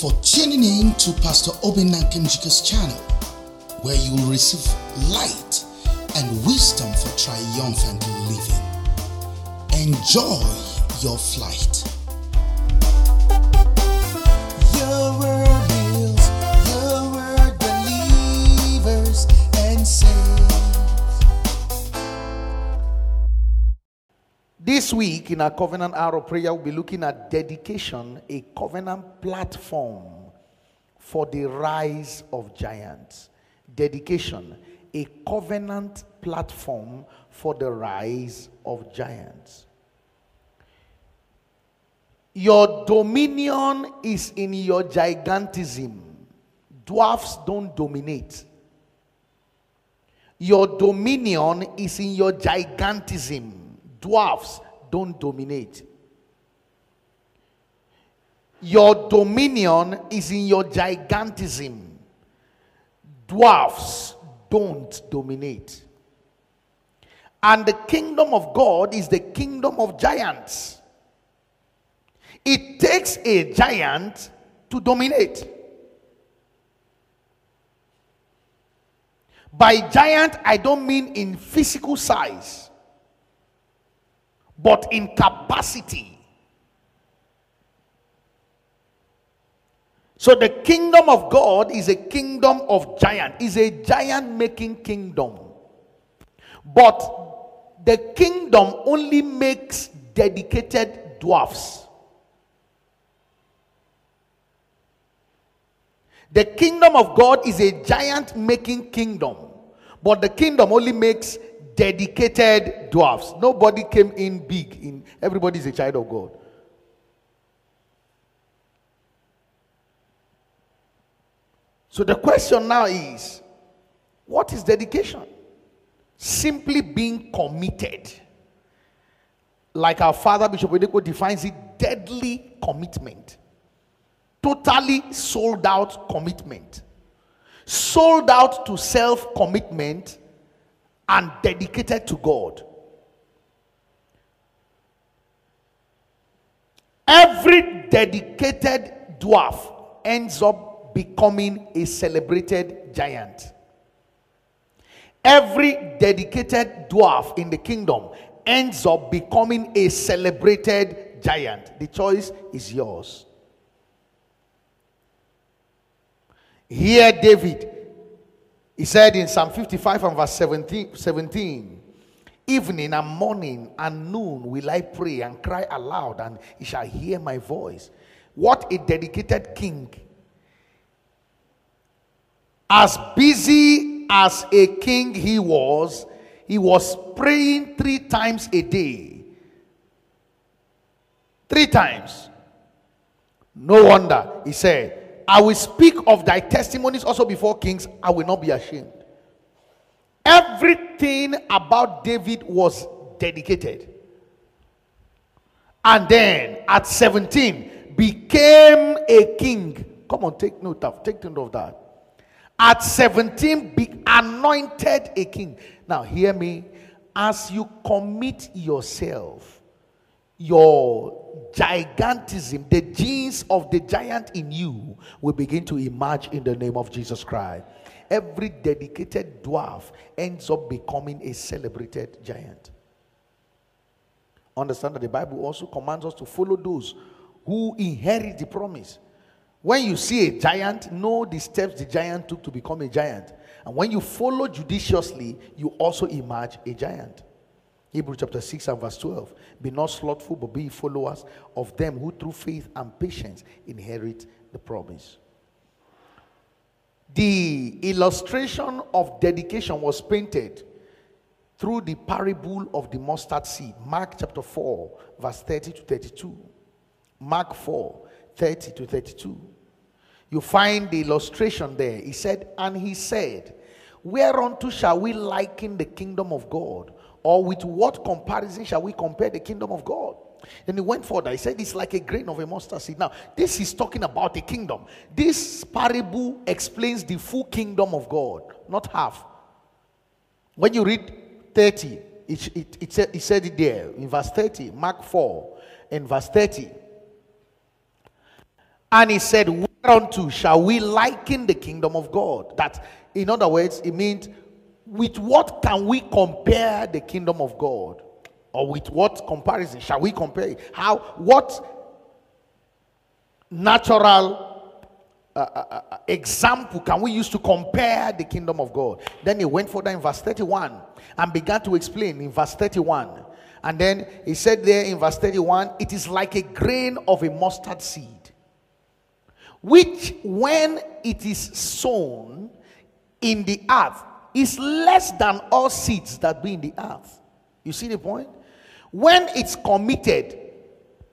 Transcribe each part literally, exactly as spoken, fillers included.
for tuning in to Pastor Obinna Njiko's channel, where you will receive light and wisdom for triumphant living. Enjoy your flight. Your word heals, your word delivers and saves. This week in our Covenant Hour of Prayer, we'll be looking at dedication, a covenant platform for the rise of giants. Dedication, a covenant platform for the rise of giants. Your dominion is in your gigantism. Dwarfs don't dominate. Your dominion is in your gigantism. Dwarfs don't dominate. Your dominion is in your gigantism. Dwarfs don't dominate. And the kingdom of God is the kingdom of giants. It takes a giant to dominate. By giant, I don't mean in physical size, but in capacity. So the kingdom of God is a kingdom of giant, is a giant-making kingdom. But the kingdom only makes dedicated dwarfs. The kingdom of God is a giant-making kingdom, but the kingdom only makes dedicated dwarfs. Nobody came in big. In everybody's a child of God. So the question now is, what is dedication? Simply being committed. Like our father, Bishop Ediko, defines it, deadly commitment. Totally sold out commitment. Sold out to self-commitment and dedicated to God. Every dedicated dwarf ends up becoming a celebrated giant. Every dedicated dwarf in the kingdom ends up becoming a celebrated giant. The choice is yours. Here David, he said in Psalm fifty-five and verse seventeen, evening and morning and noon will I pray and cry aloud, and he shall hear my voice. What a dedicated king. As busy as a king he was, he was praying three times a day. Three times. No wonder, he said, I will speak of thy testimonies also before kings. I will not be ashamed. Everything about David was dedicated. And then at seventeen, became a king. Come on, take note of, take note of that. At seventeen, be anointed a king. Now hear me. As you commit yourself, your gigantism, the genes of the giant in you will begin to emerge in the name of Jesus Christ. Every dedicated dwarf ends up becoming a celebrated giant. Understand that the Bible also commands us to follow those who inherit the promise. When you see a giant, know the steps the giant took to become a giant. And when you follow judiciously, you also emerge a giant. Hebrews chapter six and verse twelve. Be not slothful, but be followers of them who through faith and patience inherit the promise. The illustration of dedication was painted through the parable of the mustard seed. Mark chapter four, verse thirty to thirty-two. Mark four, thirty to thirty-two. You find the illustration there. He said, and he said, whereunto shall we liken the kingdom of God? Or with what comparison shall we compare the kingdom of God? Then he went further. He said it's like a grain of a mustard seed. Now, this is talking about a kingdom. This parable explains the full kingdom of God, not half. When you read thirty, it, it, it, said, it said it there in verse thirty, Mark four, in verse thirty. And he said, Unto shall we liken the kingdom of God? That, in other words, it means, with what can we compare the kingdom of God? Or with what comparison shall we compare it? How, what natural uh, uh, uh, example can we use to compare the kingdom of God? Then he went further in verse thirty-one and began to explain in verse thirty-one. And then he said there in verse thirty-one, it is like a grain of a mustard seed, which when it is sown in the earth is less than all seeds that be in the earth. You see the point? When it's committed,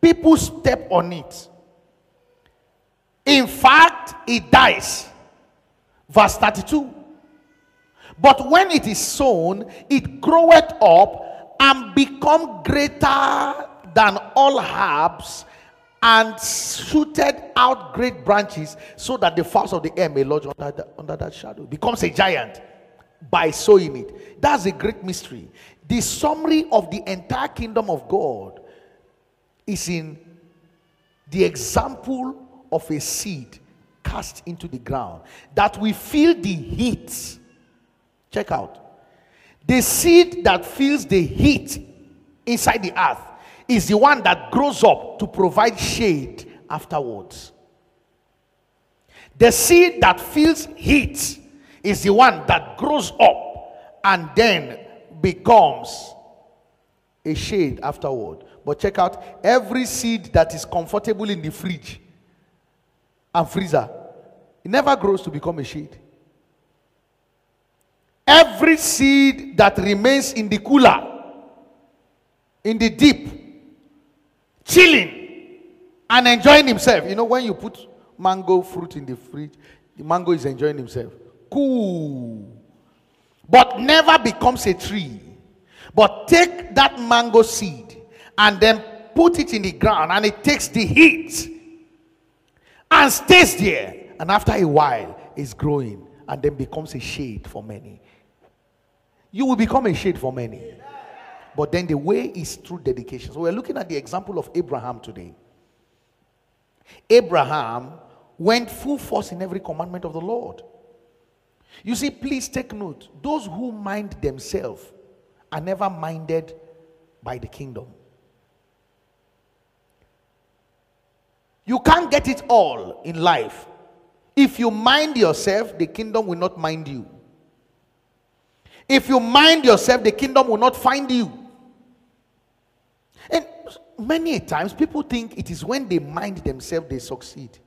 people step on it. In fact, it dies. Verse thirty-two. But when it is sown, it groweth up and become greater than all herbs, and shooted out great branches, so that the fowls of the air may lodge under, the, under that shadow. Becomes a giant by sowing it. That's a great mystery. The summary of the entire kingdom of God is in the example of a seed cast into the ground, that we feel the heat. Check out. The seed that feels the heat inside the earth is the one that grows up to provide shade afterwards. The seed that feels heat is the one that grows up and then becomes a shade afterward. But check out, every seed that is comfortable in the fridge and freezer, it never grows to become a shade. Every seed that remains in the cooler, in the deep, chilling and enjoying himself. You know, when you put mango fruit in the fridge, the mango is enjoying himself. Cool. But never becomes a tree. But take that mango seed and then put it in the ground, and it takes the heat and stays there. And after a while, it's growing and then becomes a shade for many. You will become a shade for many. But then the way is through dedication. So we're looking at the example of Abraham today. Abraham went full force in every commandment of the Lord. You see, please take note. Those who mind themselves are never minded by the kingdom. You can't get it all in life. If you mind yourself, the kingdom will not mind you. If you mind yourself, the kingdom will not find you. And many times people think it is when they mind themselves they succeed.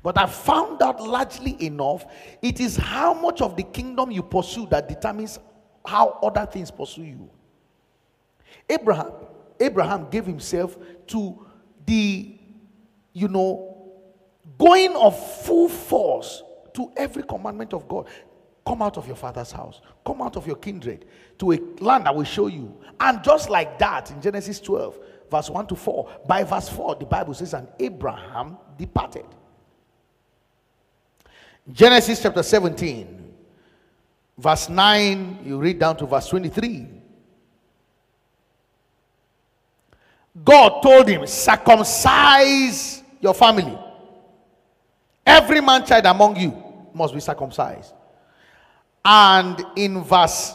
But I found out largely enough, it is how much of the kingdom you pursue that determines how other things pursue you. Abraham, Abraham gave himself to the, you know, going of full force to every commandment of God. Come out of your father's house. Come out of your kindred to a land I will show you. And just like that, in Genesis twelve, verse one to four, by verse four, the Bible says, and Abraham departed. Genesis chapter seventeen, verse nine, you read down to verse twenty-three. God told him, circumcise your family. Every man child among you must be circumcised. And in verse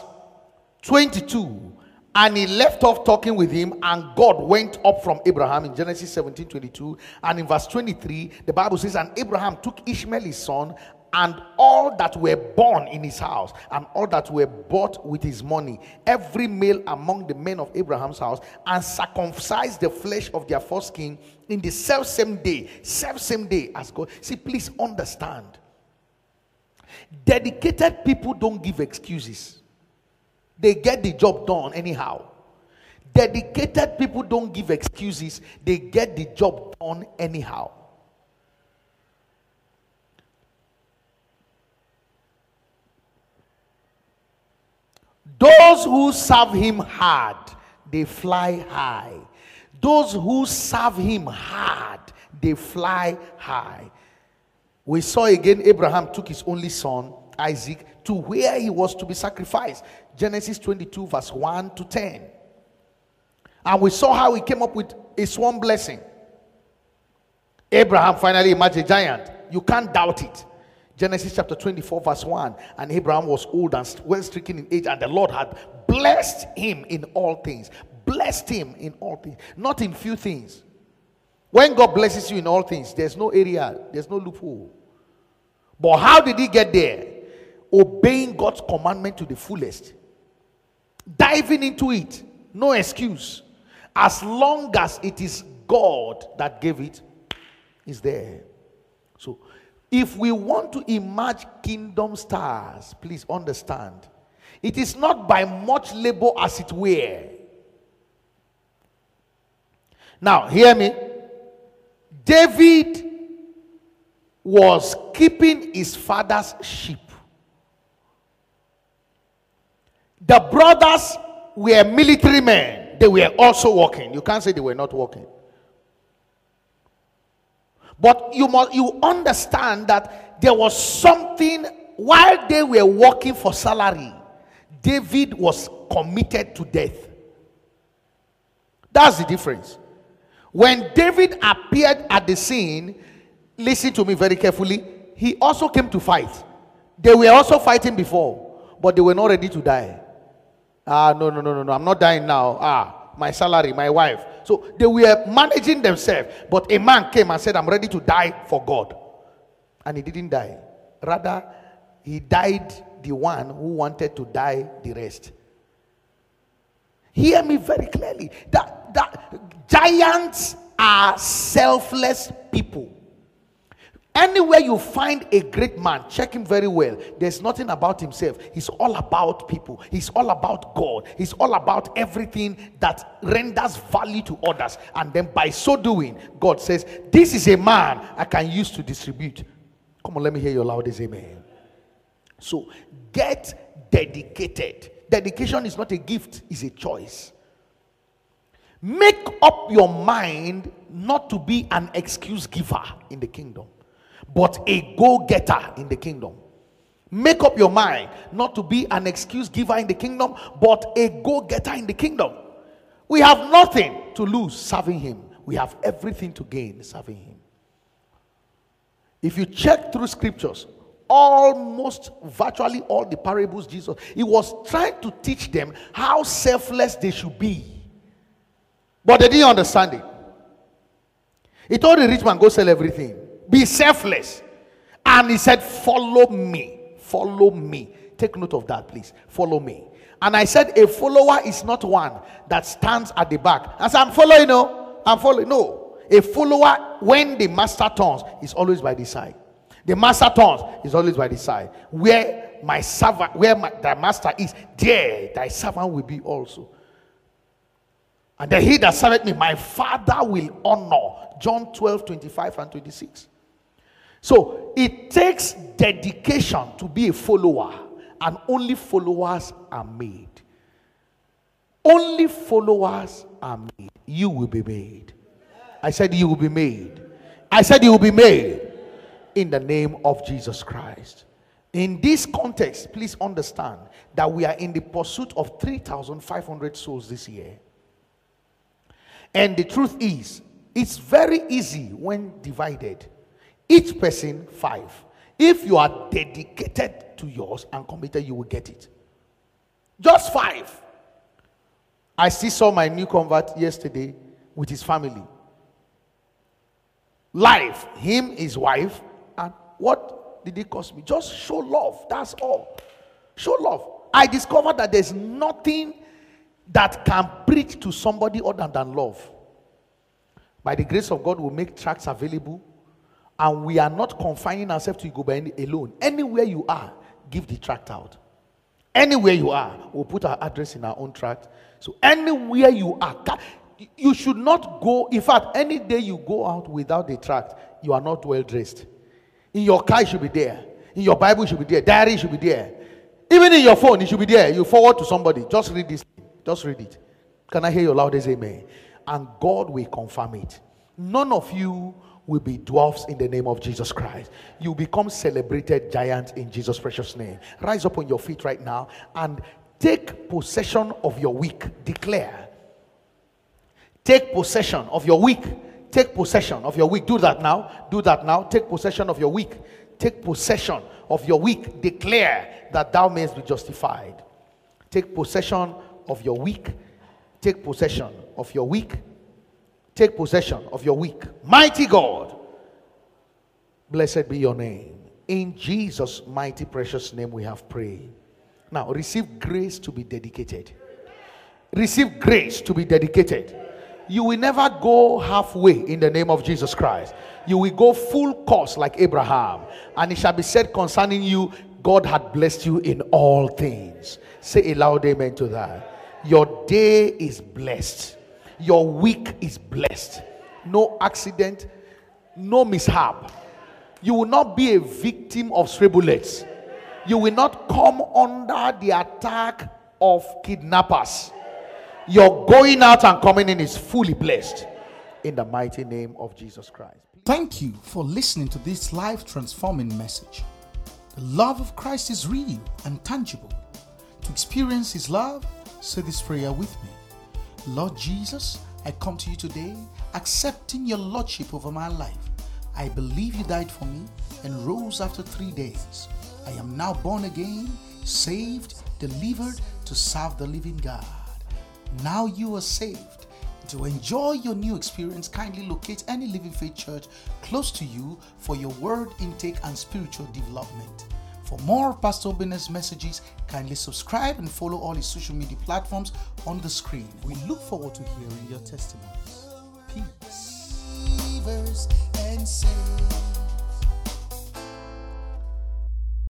twenty-two, and he left off talking with him, and God went up from Abraham in Genesis seventeen twenty-two. And in verse twenty-three, the Bible says, and Abraham took Ishmael his son, and all that were born in his house, and all that were bought with his money, every male among the men of Abraham's house, and circumcised the flesh of their foreskin in the self same day, self same day as God. See, please understand. Dedicated people don't give excuses. They get the job done anyhow. Dedicated people don't give excuses. They get the job done anyhow. Those who serve him hard, they fly high. Those who serve him hard, they fly high. We saw again Abraham took his only son, Isaac, to where he was to be sacrificed. Genesis twenty-two, verse one to ten. And we saw how he came up with a sworn blessing. Abraham finally emerged a giant. You can't doubt it. Genesis chapter twenty-four verse one. And Abraham was old and well stricken in age, and the Lord had blessed him in all things. Blessed him in all things. Not in few things. When God blesses you in all things, there's no area, there's no loophole. But how did he get there? Obeying God's commandment to the fullest. Diving into it. No excuse. As long as it is God that gave it, it's there. So, if we want to emerge kingdom stars, please understand, it is not by much labor as it were. Now, hear me. David was keeping his father's sheep. The brothers were military men. They were also working. You can't say they were not working. But you must you understand that there was something. While they were working for salary, David was committed to death. That's the difference. When David appeared at the scene, listen to me very carefully, he also came to fight. They were also fighting before, but they were not ready to die. Ah, no, no, no, no, no, I'm not dying now. Ah, my salary, my wife. So they were managing themselves. But a man came and said, I'm ready to die for God. And he didn't die. Rather, he died the one who wanted to die the rest. Hear me very clearly. That, that giants are selfless people. Anywhere you find a great man, check him very well. There's nothing about himself. He's all about people. He's all about God. He's all about everything that renders value to others. And then by so doing, God says, this is a man I can use to distribute. Come on, let me hear your loudest amen. So, get dedicated. Dedication is not a gift, it's a choice. Make up your mind not to be an excuse giver in the kingdom, but a go-getter in the kingdom. Make up your mind not to be an excuse giver in the kingdom, but a go-getter in the kingdom. We have nothing to lose serving him. We have everything to gain serving him. If you check through scriptures, almost virtually all the parables Jesus, he was trying to teach them how selfless they should be. But they didn't understand it. He told the rich man, go sell everything. Be selfless. And he said, follow me. Follow me. Take note of that, please. Follow me. And I said, a follower is not one that stands at the back and says, I'm following, no. I'm following. No. A follower, when the master turns, is always by the side. The master turns, is always by the side. Where my servant, where my, the master is, there thy servant will be also. And then he that serveth me, my father will honor. John twelve, twenty-five and twenty-six. So, it takes dedication to be a follower. And only followers are made. Only followers are made. You will be made. I said you will be made. I said you will be made. In the name of Jesus Christ. In this context, please understand that we are in the pursuit of three thousand five hundred souls this year. And the truth is, it's very easy when divided. Each person, five. If you are dedicated to yours and committed, you will get it. Just five. I still saw my new convert yesterday with his family. Life, him, his wife, and what did it cost me? Just show love. That's all. Show love. I discovered that there's nothing that can preach to somebody other than love. By the grace of God, we'll make tracts available, and we are not confining ourselves to Igbo alone. Anywhere you are, give the tract out. Anywhere you are, we'll put our address in our own tract. So anywhere you are, you should not go. In fact, any day you go out without the tract, you are not well dressed. In your car, it should be there. In your Bible, it should be there. Diary, it should be there. Even in your phone, it should be there. You forward to somebody. Just read this. Just read it. Can I hear your loudest amen? And God will confirm it. None of you will be dwarfs in the name of Jesus Christ. You become celebrated giants in Jesus' precious name. Rise up on your feet right now and take possession of your week. Declare. Take possession of your week. Take possession of your week. Do that now. Do that now. Take possession of your week. Take possession of your week. Declare that thou mayest be justified. Take possession of your week. Take possession of your week. Take possession of your week. Mighty God, blessed be your name. In Jesus' mighty precious name we have prayed. Now receive grace to be dedicated. Receive grace to be dedicated. You will never go halfway in the name of Jesus Christ. You will go full course like Abraham. And it shall be said concerning you, God had blessed you in all things. Say a loud amen to that. Your day is blessed. Your week is blessed. No accident, no mishap. You will not be a victim of stray bullets. You will not come under the attack of kidnappers. Your going out and coming in is fully blessed. In the mighty name of Jesus Christ. Thank you for listening to this life-transforming message. The love of Christ is real and tangible. To experience His love, say this prayer with me. Lord Jesus, I come to you today, accepting your Lordship over my life. I believe you died for me and rose after three days. I am now born again, saved, delivered to serve the living God. Now you are saved. To enjoy your new experience, kindly locate any Living Faith Church close to you for your word intake and spiritual development. For more Pastor Obene's messages, kindly subscribe and follow all his social media platforms on the screen. We look forward to hearing your testimonies. Peace.